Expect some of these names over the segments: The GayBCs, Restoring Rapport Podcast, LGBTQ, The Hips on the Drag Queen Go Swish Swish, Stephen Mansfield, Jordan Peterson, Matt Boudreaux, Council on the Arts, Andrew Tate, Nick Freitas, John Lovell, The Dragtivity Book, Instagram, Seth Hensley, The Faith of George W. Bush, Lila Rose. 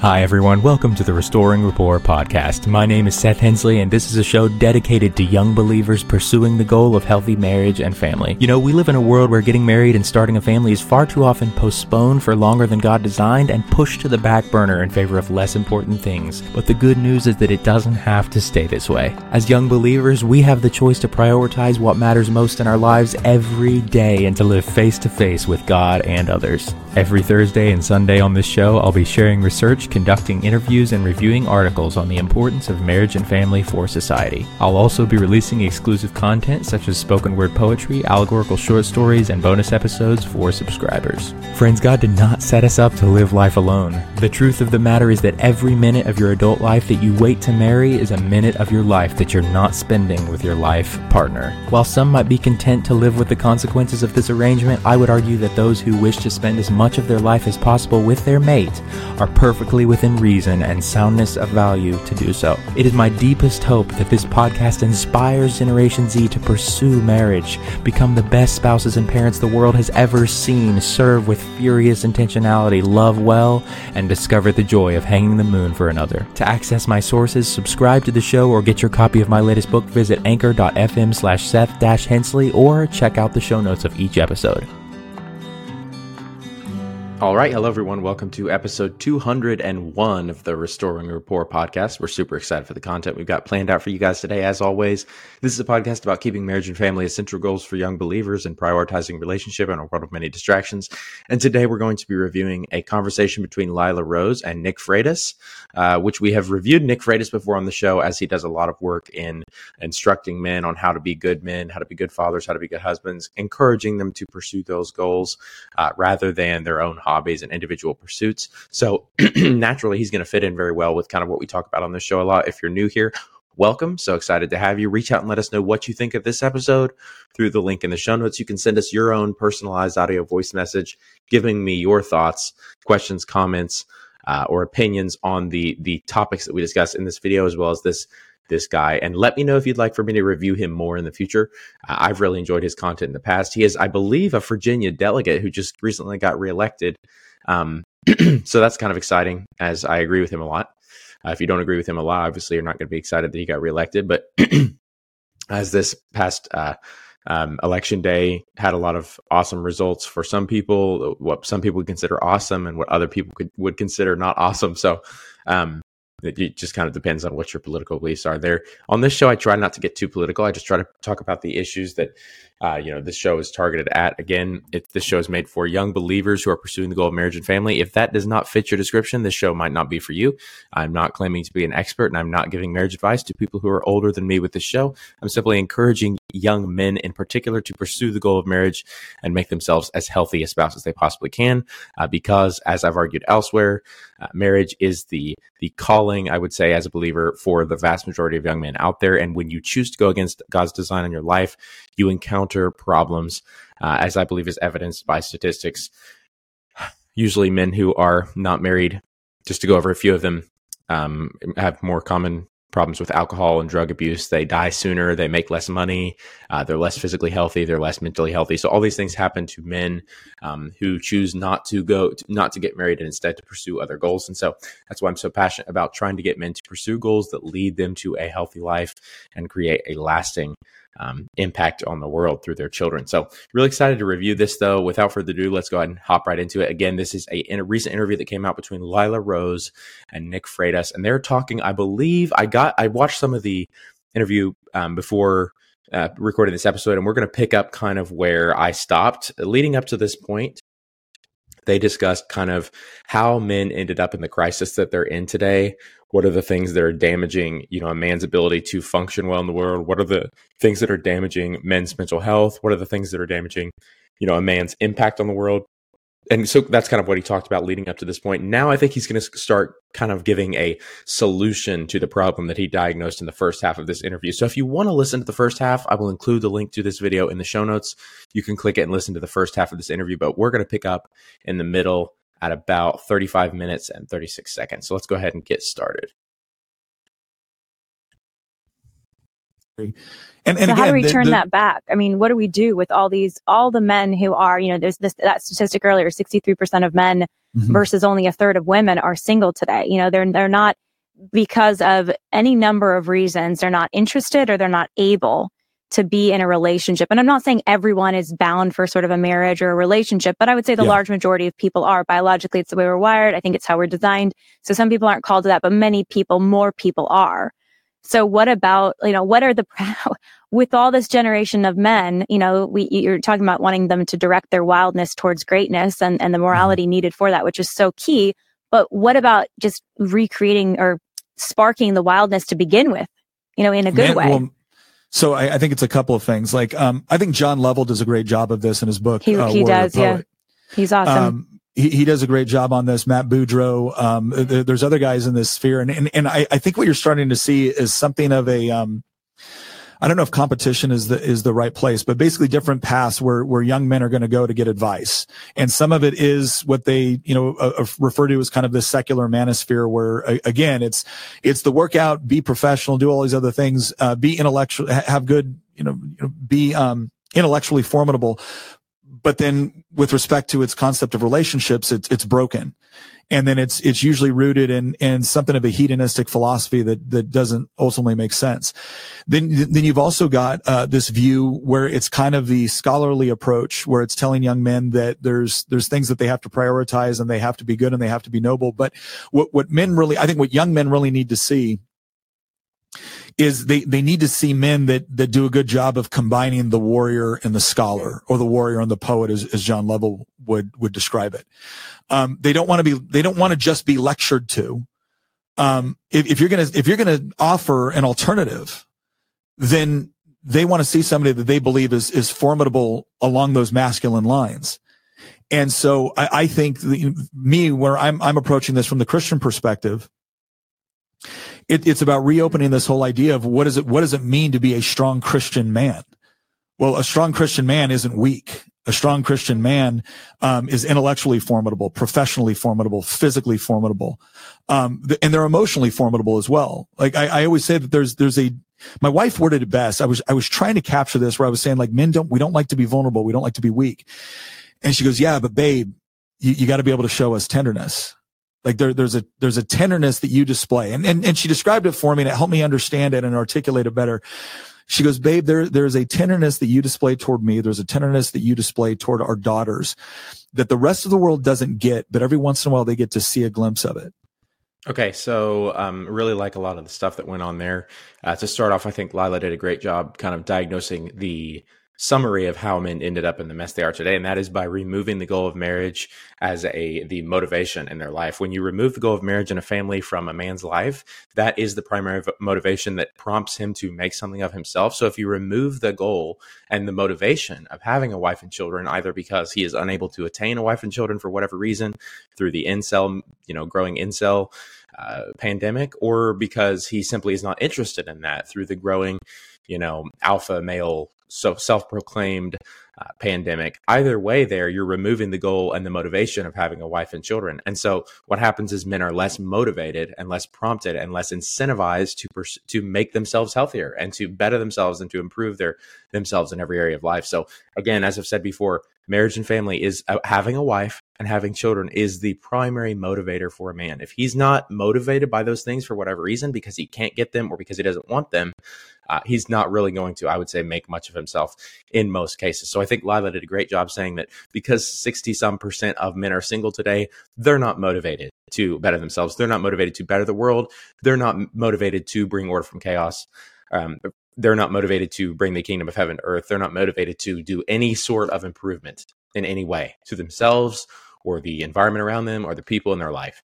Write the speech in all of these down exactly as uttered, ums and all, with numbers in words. Hi everyone, welcome to the Restoring Rapport Podcast. My name is Seth Hensley and this is a show dedicated to young believers pursuing the goal of healthy marriage and family. You know, we live in a world where getting married and starting a family is far too often postponed for longer than God designed and pushed to the back burner in favor of less important things. But the good news is that it doesn't have to stay this way. As young believers, we have the choice to prioritize what matters most in our lives every day and to live face to face with God and others. Every Thursday and Sunday on this show, I'll be sharing research, conducting interviews, and reviewing articles on the importance of marriage and family for society. I'll also be releasing exclusive content such as spoken word poetry, allegorical short stories, and bonus episodes for subscribers. Friends, God did not set us up to live life alone. The truth of the matter is that every minute of your adult life that you wait to marry is a minute of your life that you're not spending with your life partner. While some might be content to live with the consequences of this arrangement, I would argue that those who wish to spend as much of their life as possible with their mate are perfectly within reason and soundness of value to do so. It is my deepest hope that this podcast inspires Generation Z to pursue marriage, become the best spouses and parents the world has ever seen, serve with furious intentionality, love well, and discover the joy of hanging the moon for another. To access my sources, subscribe to the show, or get your copy of my latest book, visit anchor.fm slash Seth dash Hensley, or check out the show notes of each episode. All right. Hello, everyone. Welcome to episode two hundred one of the Restoring Rapport Podcast. We're super excited for the content we've got planned out for you guys today. As always, this is a podcast about keeping marriage and family as central goals for young believers and prioritizing relationship in a world of many distractions. And today we're going to be reviewing a conversation between Lila Rose and Nick Freitas, uh, which we have reviewed Nick Freitas before on the show, as he does a lot of work in instructing men on how to be good men, how to be good fathers, how to be good husbands, encouraging them to pursue those goals uh, rather than their own hobbies and individual pursuits. So naturally, he's going to fit in very well with kind of what we talk about on this show a lot. If you're new here, welcome. So excited to have you. Reach out and let us know what you think of this episode through the link in the show notes. You can send us your own personalized audio voice message, giving me your thoughts, questions, comments, uh, or opinions on the the topics that we discuss in this video, as well as this this guy. And let me know if you'd like for me to review him more in the future. Uh, I've really enjoyed his content in the past. He is, I believe, a Virginia delegate who just recently got reelected. Um, so that's kind of exciting, as I agree with him a lot. Uh, if you don't agree with him a lot, obviously you're not going to be excited that he got reelected. But as this past uh, um, election day had a lot of awesome results for some people, what some people would consider awesome and what other people could, would consider not awesome. So, um, it just kind of depends on what your political beliefs are there. On this show, I try not to get too political. I just try to talk about the issues that, uh, you know, this show is targeted at. Again, it, this show is made for young believers who are pursuing the goal of marriage and family. If that does not fit your description, this show might not be for you. I'm not claiming to be an expert, and I'm not giving marriage advice to people who are older than me with this show. I'm simply encouraging young men in particular to pursue the goal of marriage and make themselves as healthy a spouse as they possibly can. Uh, because as I've argued elsewhere, uh, marriage is the, the calling, I would say, as a believer for the vast majority of young men out there. And when you choose to go against God's design in your life, you encounter problems, uh, as I believe is evidenced by statistics. Usually men who are not married, just to go over a few of them, um, have more common problems with alcohol and drug abuse. They die sooner. They make less money. Uh, they're less physically healthy. They're less mentally healthy. So all these things happen to men um, who choose not to go, to, not to get married, and instead to pursue other goals. And so that's why I'm so passionate about trying to get men to pursue goals that lead them to a healthy life and create a lasting um, impact on the world through their children. So really excited to review this, though. Without further ado, let's go ahead and hop right into it. Again, this is a, in a recent interview that came out between Lila Rose and Nick Freitas, and they're talking, I believe I got, I watched some of the interview, um, before, uh, recording this episode, and we're going to pick up kind of where I stopped leading up to this point. They discussed kind of how men ended up in the crisis that they're in today. What are the things that are damaging, you know, a man's ability to function well in the world? What are the things that are damaging men's mental health? What are the things that are damaging, you know, a man's impact on the world? And so that's kind of what he talked about leading up to this point. Now I think he's going to start kind of giving a solution to the problem that he diagnosed in the first half of this interview. So if you want to listen to the first half, I will include the link to this video in the show notes. You can click it and listen to the first half of this interview, but we're going to pick up in the middle at about thirty-five minutes and thirty-six seconds. So let's go ahead and get started. And, and so again, how do we the, turn the, that back? I mean, what do we do with all these, all the men who are, you know, there's this, that statistic earlier, sixty-three percent of men mm-hmm. versus only a third of women are single today. You know, they're, they're not, because of any number of reasons, they're not interested or they're not able to be in a relationship. And I'm not saying everyone is bound for sort of a marriage or a relationship, but I would say the yeah. large majority of people are. Biologically, it's the way we're wired. I think it's how we're designed. So some people aren't called to that, but many people, more people are. So what about, you know, what are the, with all this generation of men, you know, we, you're talking about wanting them to direct their wildness towards greatness and, and the morality mm-hmm. needed for that, which is so key. But what about just recreating or sparking the wildness to begin with, you know, in a good Man, way? Well, so I, I think it's a couple of things. Like, um, I think John Lovell does a great job of this in his book. He, uh, he does. Yeah. He's awesome. Um, He, he does a great job on this. Matt Boudreaux. Um, th- there's other guys in this sphere. And, and, and I, I think what you're starting to see is something of a, um, I don't know if competition is the, is the right place, but basically different paths where, where young men are going to go to get advice. And some of it is what they, you know, uh, refer to as kind of the secular manosphere where uh, again, it's, it's the workout, be professional, do all these other things, uh, be intellectual, have good, you know, be, um, intellectually formidable. But then with respect to its concept of relationships, it's, it's broken. And then it's, it's usually rooted in, in something of a hedonistic philosophy that, that doesn't ultimately make sense. Then, then you've also got, uh, this view where it's kind of the scholarly approach where it's telling young men that there's, there's things that they have to prioritize and they have to be good and they have to be noble. But what, what men really, I think what young men really need to see is they, they need to see men that, that do a good job of combining the warrior and the scholar, or the warrior and the poet, as, as John Lovell would, would describe it. Um, they don't want to be, they don't want to just be lectured to. Um, if, if you're going to, if you're going to offer an alternative, then they want to see somebody that they believe is, is formidable along those masculine lines. And so I, I think the, me, where I'm, I'm approaching this from the Christian perspective, It, it's about reopening this whole idea of what is it, what does it mean to be a strong Christian man? Well, a strong Christian man isn't weak. A strong Christian man, um, is intellectually formidable, professionally formidable, physically formidable. Um, th- and they're emotionally formidable as well. Like I, I always say that there's, there's a, my wife worded it best. I was, I was trying to capture this where I was saying like men don't, we don't like to be vulnerable. We don't like to be weak. And she goes, yeah, but babe, you, you got to be able to show us tenderness. Like there, there's a, there's a tenderness that you display. And, and, and she described it for me and it helped me understand it and articulate it better. She goes, babe, there, there's a tenderness that you display toward me. There's a tenderness that you display toward our daughters that the rest of the world doesn't get, but every once in a while they get to see a glimpse of it. Okay. So, um, really like a lot of the stuff that went on there. Uh, to start off, I think Lila did a great job kind of diagnosing the summary of how men ended up in the mess they are today. And that is by removing the goal of marriage as a, the motivation in their life. When you remove the goal of marriage and a family from a man's life, that is the primary motivation that prompts him to make something of himself. So if you remove the goal and the motivation of having a wife and children, either because he is unable to attain a wife and children for whatever reason through the incel, you know, growing incel uh, pandemic, or because he simply is not interested in that through the growing, you know, alpha male, so self-proclaimed uh, pandemic. Either way there, you're removing the goal and the motivation of having a wife and children. And so what happens is men are less motivated and less prompted and less incentivized to pers- to make themselves healthier and to better themselves and to improve their themselves in every area of life. So again, as I've said before, marriage and family is uh, having a wife and having children is the primary motivator for a man. If he's not motivated by those things for whatever reason, because he can't get them or because he doesn't want them, uh, he's not really going to, I would say, make much of himself in most cases. So I think Lila did a great job saying that because sixty some percent of men are single today, they're not motivated to better themselves. They're not motivated to better the world. They're not motivated to bring order from chaos. Um, They're not motivated to bring the kingdom of heaven to earth. They're not motivated to do any sort of improvement in any way to themselves or the environment around them or the people in their life.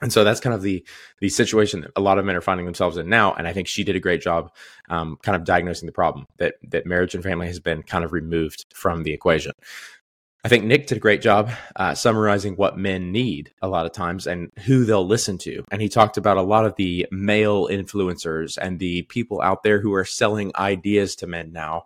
And so that's kind of the the situation that a lot of men are finding themselves in now. And I think she did a great job um, kind of diagnosing the problem that that marriage and family has been kind of removed from the equation. I think Nick did a great job uh, summarizing what men need a lot of times and who they'll listen to. And he talked about a lot of the male influencers and the people out there who are selling ideas to men now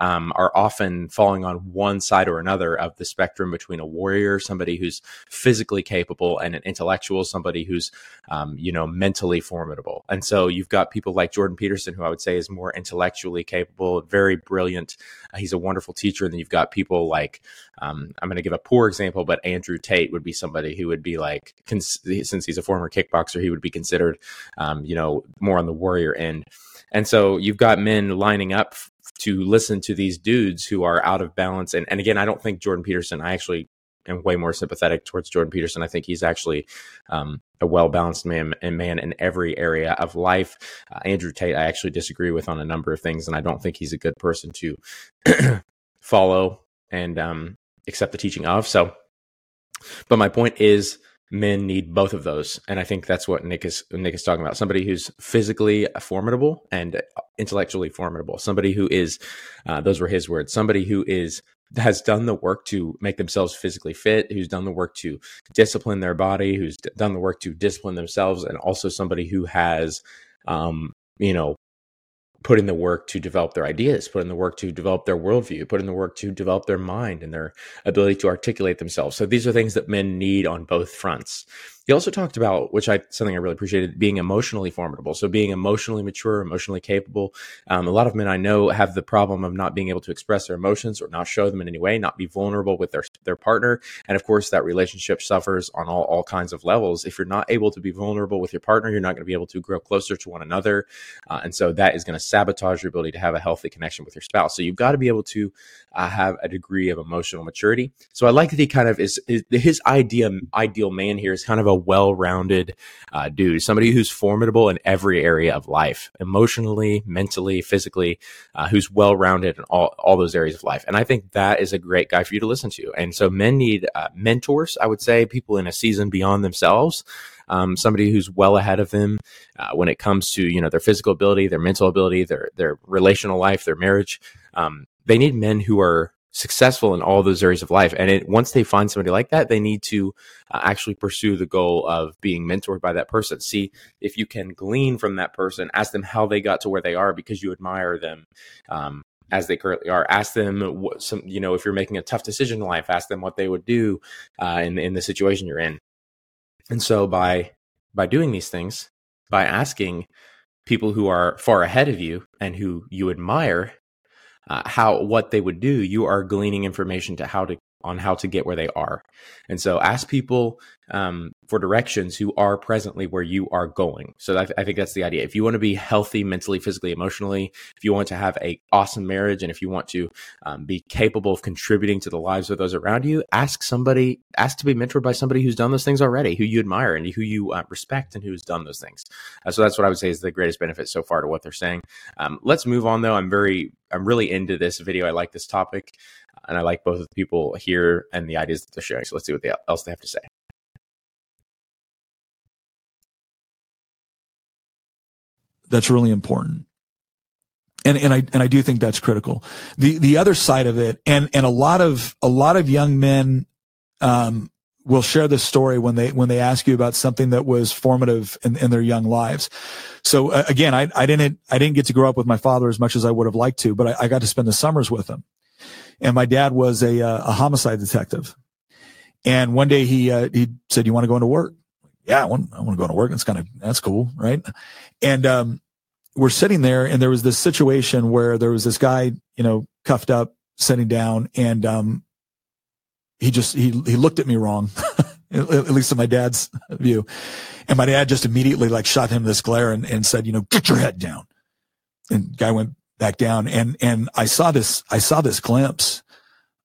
um, are often falling on one side or another of the spectrum between a warrior, somebody who's physically capable, and an intellectual, somebody who's, um, you know, mentally formidable. And so you've got people like Jordan Peterson, who I would say is more intellectually capable, very brilliant. Uh, he's a wonderful teacher. And then you've got people like, um, I'm going to give a poor example, but Andrew Tate would be somebody who would be like, cons- since he's a former kickboxer, he would be considered, um, you know, more on the warrior end. And so you've got men lining up f- to listen to these dudes who are out of balance. And, and again, I don't think Jordan Peterson, I actually am way more sympathetic towards Jordan Peterson. I think he's actually um, a well-balanced man and man in every area of life. Uh, Andrew Tate, I actually disagree with on a number of things, and I don't think he's a good person to follow and, um, accept the teaching of. So, but my point is men need both of those. And I think that's what Nick is, Nick is talking about. Somebody who's physically formidable and intellectually formidable. Somebody who is, uh, those were his words, somebody who is, has done the work to make themselves physically fit, who's done the work to discipline their body, who's d- done the work to discipline themselves. And also somebody who has, um, you know, put in the work to develop their ideas, put in the work to develop their worldview, put in the work to develop their mind and their ability to articulate themselves. So these are things that men need on both fronts. He also talked about, which I something I really appreciated, being emotionally formidable. So being emotionally mature, emotionally capable. Um, a lot of men I know have the problem of not being able to express their emotions or not show them in any way, not be vulnerable with their, their partner. And of course, that relationship suffers on all, all kinds of levels. If you're not able to be vulnerable with your partner, you're not going to be able to grow closer to one another. Uh, and so that is going to sabotage your ability to have a healthy connection with your spouse. So you've got to be able to uh, have a degree of emotional maturity. So I like that he kind of is, is his idea, ideal man here is kind of a well-rounded uh, dude, somebody who's formidable in every area of life, emotionally, mentally, physically, uh, who's well-rounded in all, all those areas of life. And I think that is a great guy for you to listen to. And so men need uh, mentors, I would say, people in a season beyond themselves. Um, somebody who's well ahead of them uh, when it comes to, you know, their physical ability, their mental ability, their their relational life, their marriage. Um, they need men who are successful in all those areas of life. And it, once they find somebody like that, they need to uh, actually pursue the goal of being mentored by that person. See if you can glean from that person, ask them how they got to where they are because you admire them. Um, as they currently are. Ask them what some, you know, if you're making a tough decision in life, ask them what they would do uh, in, in the situation you're in. And so by by doing these things, by asking people who are far ahead of you and who you admire uh, how what they would do, you are gleaning information to how to on how to get where they are. And so ask people um, for directions who are presently where you are going. So I, I think that's the idea. If you want to be healthy, mentally, physically, emotionally, if you want to have a awesome marriage, and if you want to um, be capable of contributing to the lives of those around you, ask somebody, ask to be mentored by somebody who's done those things already, who you admire and who you uh, respect and who's done those things. Uh, so that's what I would say is the greatest benefit so far to what they're saying. Um, let's move on though. I'm very, I'm really into this video. I like this topic. And I like both of the people here and the ideas that they're sharing. So let's see what they, else they have to say. That's really important. And, and I, and I do think that's critical. The, the other side of it, and, and a lot of, a lot of young men, um, will share this story when they, when they ask you about something that was formative in, in their young lives. So uh, again, I, I didn't, I didn't get to grow up with my father as much as I would have liked to, but I, I got to spend the summers with him. And my dad was a, uh, a homicide detective. And one day he, uh, he said, "You want to go into work?" "Yeah, I want, I want to go into work. That's kind of, that's cool. Right." And, um, we're sitting there and there was this situation where there was this guy, you know, cuffed up, sitting down. And, um, he just, he, he looked at me wrong, at, at least in my dad's view. And my dad just immediately like shot him this glare and, and said, you know, "Get your head down." And guy went back down. And, and I saw this, I saw this glimpse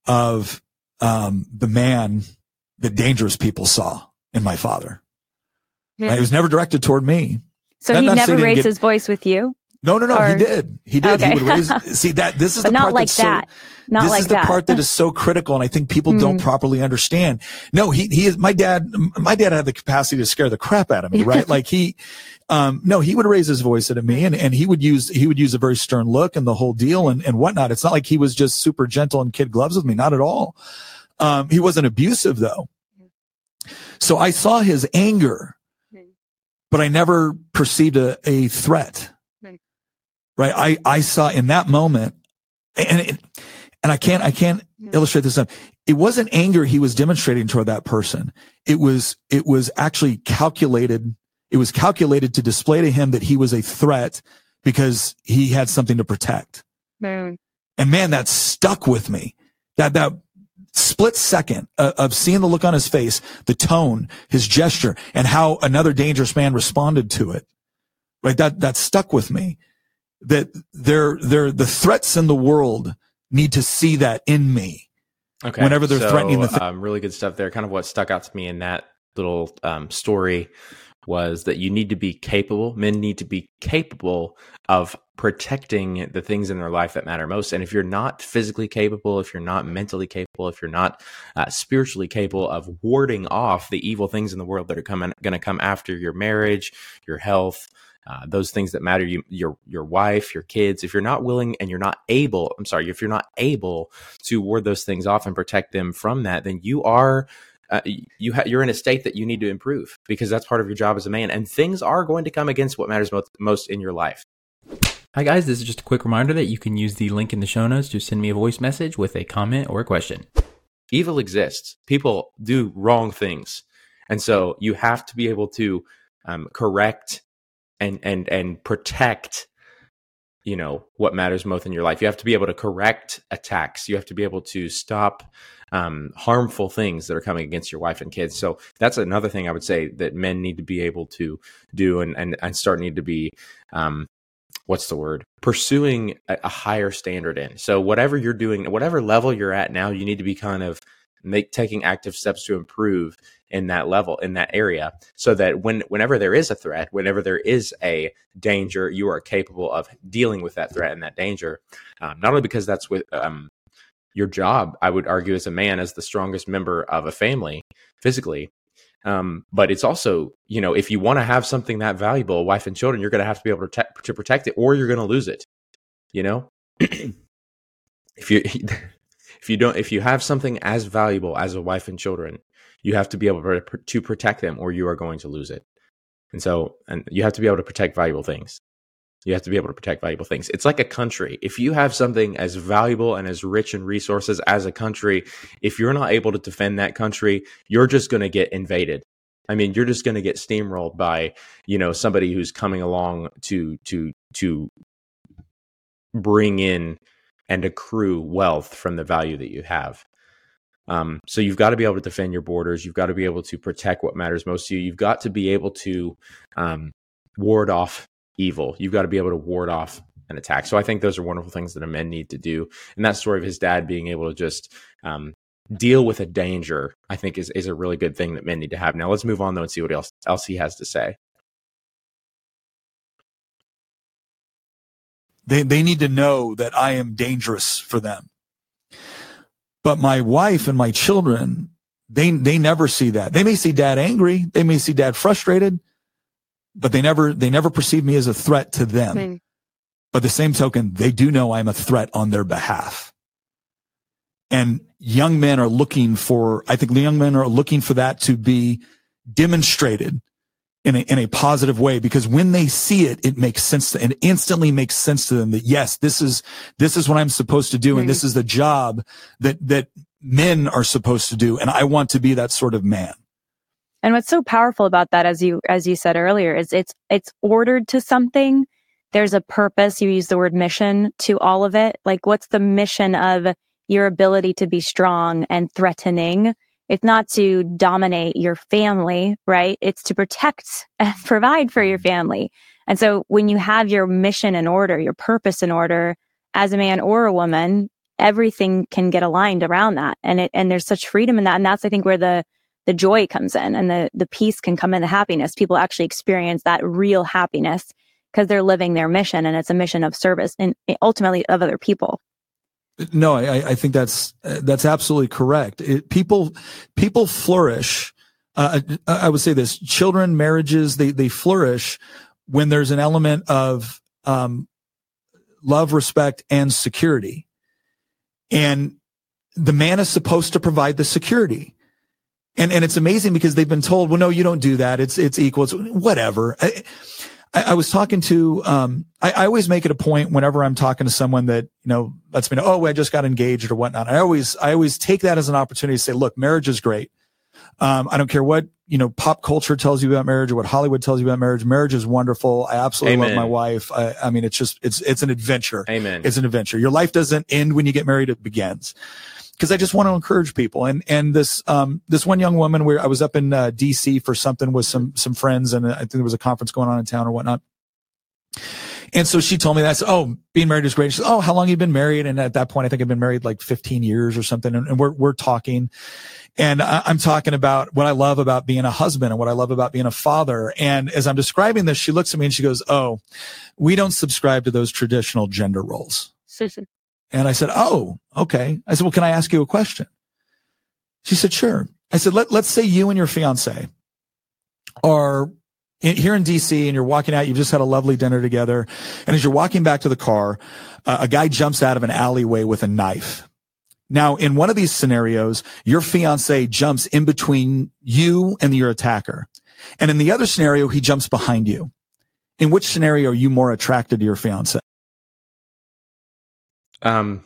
of, um, the man that dangerous people saw in my father. Mm-hmm. Right? It was never directed toward me. So he never raised his voice with you? No, no, no. Or... He did. He did. Okay. He would raise, see that, this is but the not part like that's that. So, not this like is the that. part that is so critical. And I think people mm-hmm. don't properly understand. No, he, he is my dad. My dad had the capacity to scare the crap out of me, right? Like he, um, no, he would raise his voice at me and, and he would use, he would use a very stern look and the whole deal and, and whatnot. It's not like he was just super gentle and kid gloves with me. Not at all. Um, he wasn't abusive though. So I saw his anger, but I never perceived a, a threat. Right. I, I saw in that moment, and it, and I can't, I can't yeah. illustrate this up. It wasn't anger he was demonstrating toward that person. It was, it was actually calculated. It was calculated to display to him that he was a threat because he had something to protect. Man. And man, that stuck with me. That, that split second of, of seeing the look on his face, the tone, his gesture, and how another dangerous man responded to it. Right. That, that stuck with me. That they're, they're, the threats in the world need to see that in me. Okay. Whenever they're so, threatening the thing. Um, really good stuff there. Kind of what stuck out to me in that little um, story was that you need to be capable. Men need to be capable of protecting the things in their life that matter most. And if you're not physically capable, if you're not mentally capable, if you're not uh, spiritually capable of warding off the evil things in the world that are coming, going to come after your marriage, your health, Uh, those things that matter, you, your your wife, your kids, if you're not willing and you're not able, I'm sorry, if you're not able to ward those things off and protect them from that, then you are, uh, you ha- you're in a state that you need to improve, because that's part of your job as a man. And things are going to come against what matters most, most in your life. Hi guys, this is just a quick reminder that you can use the link in the show notes to send me a voice message with a comment or a question. Evil exists. People do wrong things. And so you have to be able to um, correct and and and protect, you know, what matters most in your life. You have to be able to correct attacks. You have to be able to stop um, harmful things that are coming against your wife and kids. So that's another thing I would say that men need to be able to do and and, and start need to be, um, what's the word? Pursuing a, a higher standard in. So whatever you're doing, whatever level you're at now, you need to be kind of make taking active steps to improve in that level, in that area, so that when whenever there is a threat, whenever there is a danger, you are capable of dealing with that threat and that danger. Um, not only because that's with um, your job, I would argue, as a man, as the strongest member of a family physically, um, but it's also, you know, if you want to have something that valuable, wife and children, you're going to have to be able to, te- to protect it, or you're going to lose it. You know, if you... If you don't, if you have something as valuable as a wife and children, you have to be able to, to protect them, or you are going to lose it. And so, and you have to be able to protect valuable things. You have to be able to protect valuable things. It's like a country. If you have something as valuable and as rich in resources as a country, if you're not able to defend that country, you're just going to get invaded. I mean, you're just going to get steamrolled by, you know, somebody who's coming along to to to bring in and accrue wealth from the value that you have. Um, so you've got to be able to defend your borders. You've got to be able to protect what matters most to you. You've got to be able to um, ward off evil. You've got to be able to ward off an attack. So I think those are wonderful things that a man need to do. And that story of his dad being able to just um, deal with a danger, I think is, is a really good thing that men need to have. Now let's move on though and see what else, else he has to say. They they need to know that I am dangerous for them. But my wife and my children, they they never see that. They may see dad angry, they may see dad frustrated, but they never they never perceive me as a threat to them. Mm. By the same token, they do know I'm a threat on their behalf. And young men are looking for, I think young men are looking for that to be demonstrated in a, in a positive way, because when they see it, it makes sense to, and instantly makes sense to them that yes, this is, this is what I'm supposed to do. And this is the job that, that men are supposed to do. And I want to be that sort of man. And what's so powerful about that, as you, as you said earlier, is it's, it's ordered to something. There's a purpose. You use the word mission to all of it. Like, what's the mission of your ability to be strong and threatening? It's not to dominate your family, right? It's to protect and provide for your family. And so when you have your mission in order, your purpose in order, as a man or a woman, everything can get aligned around that. And it, and there's such freedom in that. And that's, I think, where the, the joy comes in, and the, the peace can come in, the happiness. People actually experience that real happiness because they're living their mission, and it's a mission of service and ultimately of other people. No, I, I think that's that's absolutely correct. It, people people flourish. Uh, I, I would say this: children, marriages, they they flourish when there's an element of um, love, respect, and security. And the man is supposed to provide the security. And, and it's amazing because they've been told, well, no, you don't do that. It's, it's equal. It's whatever. I, I, I was talking to, um, I, I always make it a point whenever I'm talking to someone that, you know, lets me know, oh, I just got engaged or whatnot. I always, I always take that as an opportunity to say, look, marriage is great. Um, I don't care what, you know, pop culture tells you about marriage or what Hollywood tells you about marriage. Marriage is wonderful. I absolutely Amen. Love my wife. I, I mean, it's just, it's, it's an adventure. Amen. It's an adventure. Your life doesn't end when you get married. It begins. Cause I just want to encourage people. And, and this, um, this one young woman where I was up in uh, D C for something with some, some friends. And I think there was a conference going on in town or whatnot. And so she told me that, I said, oh, being married is great. She said, oh, how long have you been married? And at that point, I think I've been married like fifteen years or something. And, and we're, we're talking. And I, I'm talking about what I love about being a husband and what I love about being a father. And as I'm describing this, she looks at me and she goes, oh, we don't subscribe to those traditional gender roles. Susan. And I said, oh, okay. I said, well, can I ask you a question? She said, sure. I said, Let, let's say you and your fiance are in, here in D C and you're walking out. You've just had a lovely dinner together. And as you're walking back to the car, uh, a guy jumps out of an alleyway with a knife. Now, in one of these scenarios, your fiance jumps in between you and your attacker. And in the other scenario, he jumps behind you. In which scenario are you more attracted to your fiance? Um,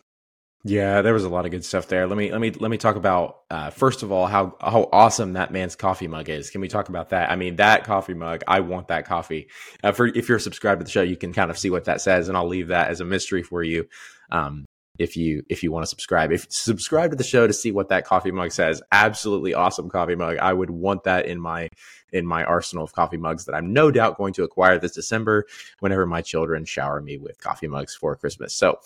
yeah, there was a lot of good stuff there. Let me, let me, let me talk about, uh, first of all, how, how awesome that man's coffee mug is. Can we talk about that? I mean, that coffee mug, I want that coffee. Uh, for, if you're subscribed to the show, you can kind of see what that says, and I'll leave that as a mystery for you. Um, if you, if you want to subscribe, if subscribe to the show to see what that coffee mug says, absolutely awesome coffee mug. I would want that in my, in my arsenal of coffee mugs that I'm no doubt going to acquire this December whenever my children shower me with coffee mugs for Christmas. So.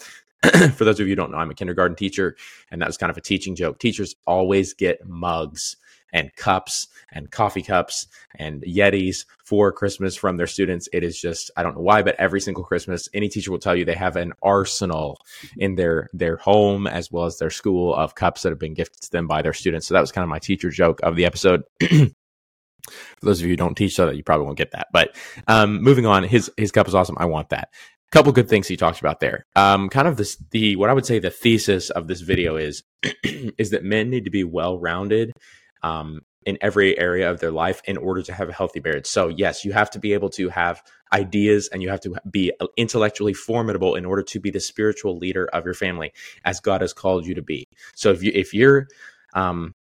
For those of you who don't know, I'm a kindergarten teacher, and that was kind of a teaching joke. Teachers always get mugs and cups and coffee cups and Yetis for Christmas from their students. It is just, I don't know why, but every single Christmas, any teacher will tell you they have an arsenal in their, their home as well as their school of cups that have been gifted to them by their students. So that was kind of my teacher joke of the episode. For those of you who don't teach, so that you probably won't get that. But um, moving on, his his cup is awesome. I want that. Couple good things he talked about there. Um, kind of this, the, what I would say the thesis of this video is, is that men need to be well-rounded, um, in every area of their life in order to have a healthy marriage. So yes, you have to be able to have ideas and you have to be intellectually formidable in order to be the spiritual leader of your family as God has called you to be. So if you, if you're, um,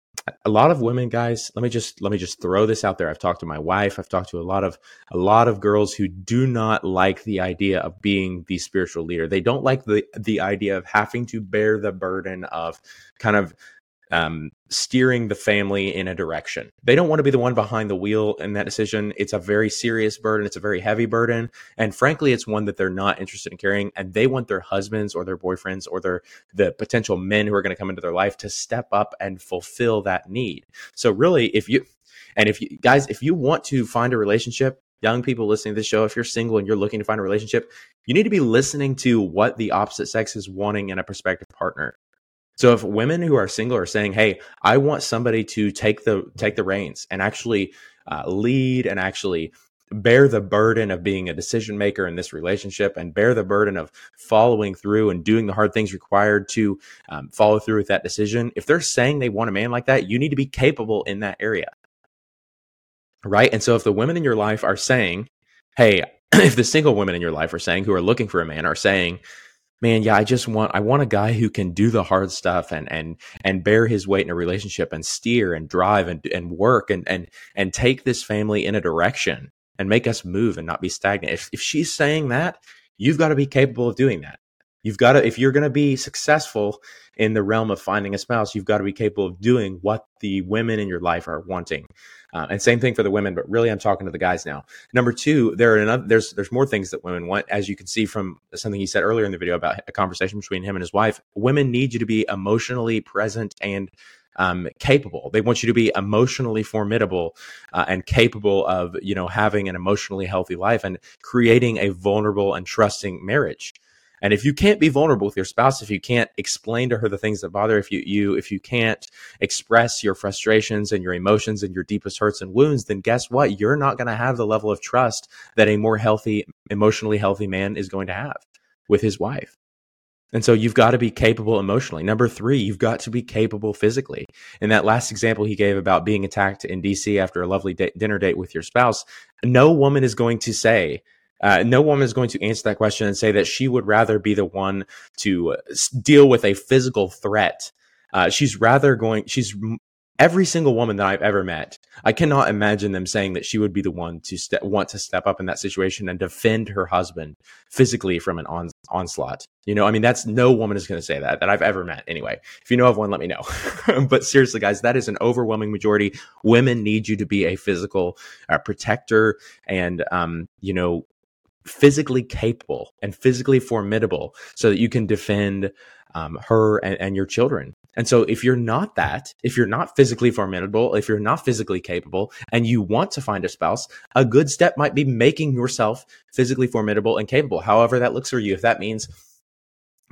a lot of women, guys, let me just let me just throw this out there. I've talked to my wife. I've talked to a lot of a lot of girls who do not like the idea of being the spiritual leader. They don't like the the idea of having to bear the burden of kind of um, steering the family in a direction. They don't want to be the one behind the wheel in that decision. It's a very serious burden. It's a very heavy burden. And frankly, it's one that they're not interested in carrying. And they want their husbands or their boyfriends or their, the potential men who are going to come into their life to step up and fulfill that need. So really, if you, and if you guys, if you want to find a relationship, young people listening to this show, if you're single and you're looking to find a relationship, you need to be listening to what the opposite sex is wanting in a prospective partner. So if women who are single are saying, hey, I want somebody to take the take the reins and actually uh, lead and actually bear the burden of being a decision maker in this relationship and bear the burden of following through and doing the hard things required to um, follow through with that decision. If they're saying they want a man like that, you need to be capable in that area. Right. And so if the women in your life are saying, hey, if the single women in your life are saying who are looking for a man are saying, man, yeah, I just want, I want a guy who can do the hard stuff and, and, and bear his weight in a relationship and steer and drive and, and work and, and, and take this family in a direction and make us move and not be stagnant. If, if she's saying that, you've got to be capable of doing that. You've got to, if you're going to be successful in the realm of finding a spouse, you've got to be capable of doing what the women in your life are wanting. Uh, and same thing for the women, but really I'm talking to the guys now. Number two, there are another, there's there's more things that women want. As you can see from something he said earlier in the video about a conversation between him and his wife, women need you to be emotionally present and um, capable. They want you to be emotionally formidable uh, and capable of, you know, having an emotionally healthy life and creating a vulnerable and trusting marriage. And if you can't be vulnerable with your spouse, if you can't explain to her the things that bother if you, you, if you can't express your frustrations and your emotions and your deepest hurts and wounds, then guess what? You're not going to have the level of trust that a more healthy, emotionally healthy man is going to have with his wife. And so you've got to be capable emotionally. Number three, you've got to be capable physically. And that last example he gave about being attacked in D C after a lovely da- dinner date with your spouse, no woman is going to say, uh, no woman is going to answer that question and say that she would rather be the one to deal with a physical threat. Uh, she's rather going, she's every single woman that I've ever met, I cannot imagine them saying that she would be the one to ste- want to step up in that situation and defend her husband physically from an on- onslaught. You know, I mean, that's no woman is going to say that, that I've ever met. Anyway, if you know of one, let me know. But seriously, guys, that is an overwhelming majority. Women need you to be a physical uh, protector and, um, you know, physically capable and physically formidable so that you can defend um, her and, and your children. And so if you're not that, if you're not physically formidable, if you're not physically capable and you want to find a spouse, a good step might be making yourself physically formidable and capable, however that looks for you. If that means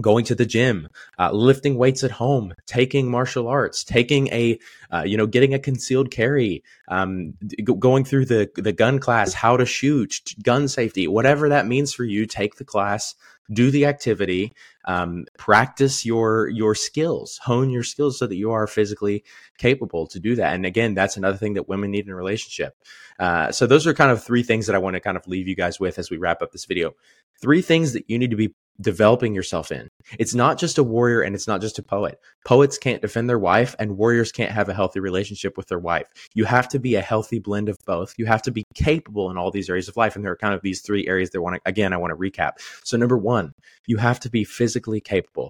going to the gym, uh, lifting weights at home, taking martial arts, taking a, uh, you know, getting a concealed carry, um, g- going through the the gun class, how to shoot, gun safety, whatever that means for you, take the class, do the activity, um, practice your your skills, hone your skills so that you are physically capable to do that. And again, that's another thing that women need in a relationship. Uh, so those are kind of three things that I want to kind of leave you guys with as we wrap up this video. Three things that you need to be developing yourself in. It's not just a warrior and it's not just a poet. Poets can't defend their wife and warriors can't have a healthy relationship with their wife. You have to be a healthy blend of both. You have to be capable in all these areas of life. And there are kind of these three areas that I want to, again, I want to recap. So number one, you have to be physically capable.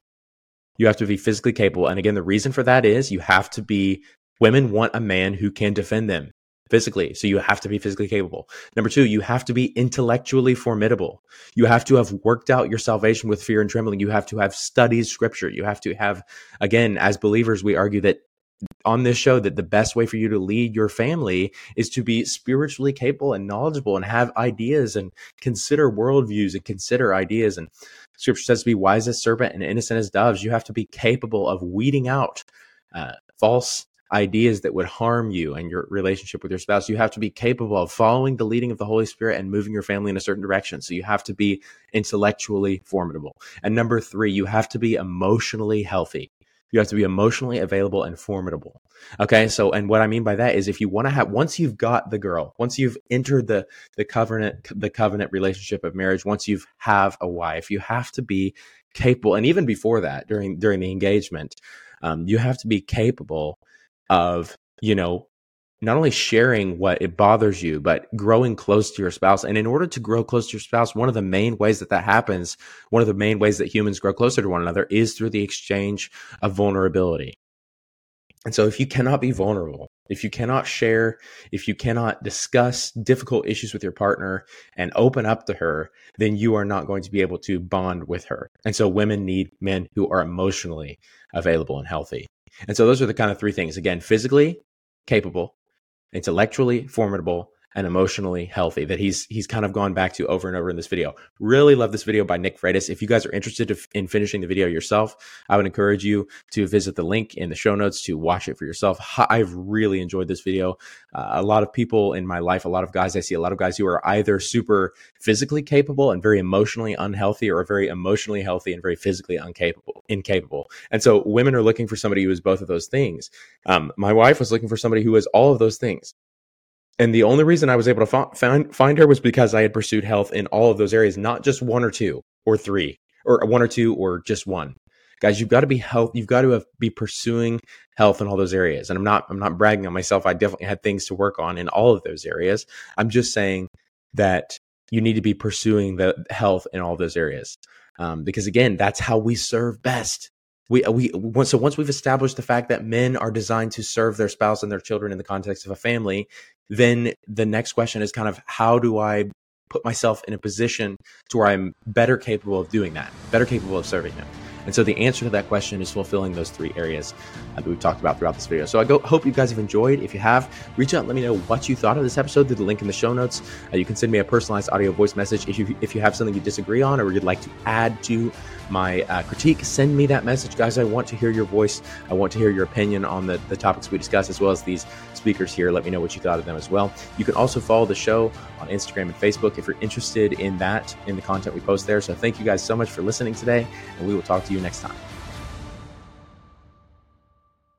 You have to be physically capable. And again, the reason for that is you have to be, women want a man who can defend them physically. So you have to be physically capable. Number two, you have to be intellectually formidable. You have to have worked out your salvation with fear and trembling. You have to have studied scripture. You have to have, again, as believers, we argue that on this show that the best way for you to lead your family is to be spiritually capable and knowledgeable and have ideas and consider worldviews and consider ideas. And scripture says to be wise as serpent and innocent as doves. You have to be capable of weeding out uh, false ideas that would harm you and your relationship with your spouse. You have to be capable of following the leading of the Holy Spirit and moving your family in a certain direction. So you have to be intellectually formidable. And number three, you have to be emotionally healthy. You have to be emotionally available and formidable. Okay. So, and what I mean by that is if you want to have, once you've got the girl, once you've entered the, the covenant, the covenant relationship of marriage, once you've have a wife, you have to be capable. And even before that, during, during the engagement, um, you have to be capable of, you know, not only sharing what it bothers you, but growing close to your spouse. And in order to grow close to your spouse, one of the main ways that that happens, one of the main ways that humans grow closer to one another is through the exchange of vulnerability. And so if you cannot be vulnerable, if you cannot share, if you cannot discuss difficult issues with your partner and open up to her, then you are not going to be able to bond with her. And so women need men who are emotionally available and healthy. And so those are the kind of three things. Again, physically capable, intellectually formidable, and emotionally healthy that he's he's kind of gone back to over and over in this video. Really love this video by Nick Freitas. If you guys are interested in finishing the video yourself, I would encourage you to visit the link in the show notes to watch it for yourself. I've really enjoyed this video. Uh, a lot of people in my life, a lot of guys, I see a lot of guys who are either super physically capable and very emotionally unhealthy or very emotionally healthy and very physically incapable. incapable. And so women are looking for somebody who is both of those things. Um, my wife was looking for somebody who was all of those things. And the only reason I was able to find find her was because I had pursued health in all of those areas, not just one or two or three or one or two or just one. Guys, you've got to be health. You've got to have, be pursuing health in all those areas. And I'm not I'm not bragging on myself. I definitely had things to work on in all of those areas. I'm just saying that you need to be pursuing the health in all those areas um, because, again, that's how we serve best. We, we, so once we've established the fact that men are designed to serve their spouse and their children in the context of a family, then the next question is kind of how do I put myself in a position to where I'm better capable of doing that, better capable of serving them? And so the answer to that question is fulfilling those three areas uh, that we've talked about throughout this video. So I go, hope you guys have enjoyed. If you have, reach out and let me know what you thought of this episode through the link in the show notes. Uh, you can send me a personalized audio voice message. If you if you have something you disagree on or you'd like to add to my uh, critique, send me that message. Guys, I want to hear your voice. I want to hear your opinion on the, the topics we discuss as well as these speakers here. Let me know what you thought of them as well. You can also follow the show on Instagram and Facebook if you're interested in that, in the content we post there. So thank you guys so much for listening today, and we will talk to you next time.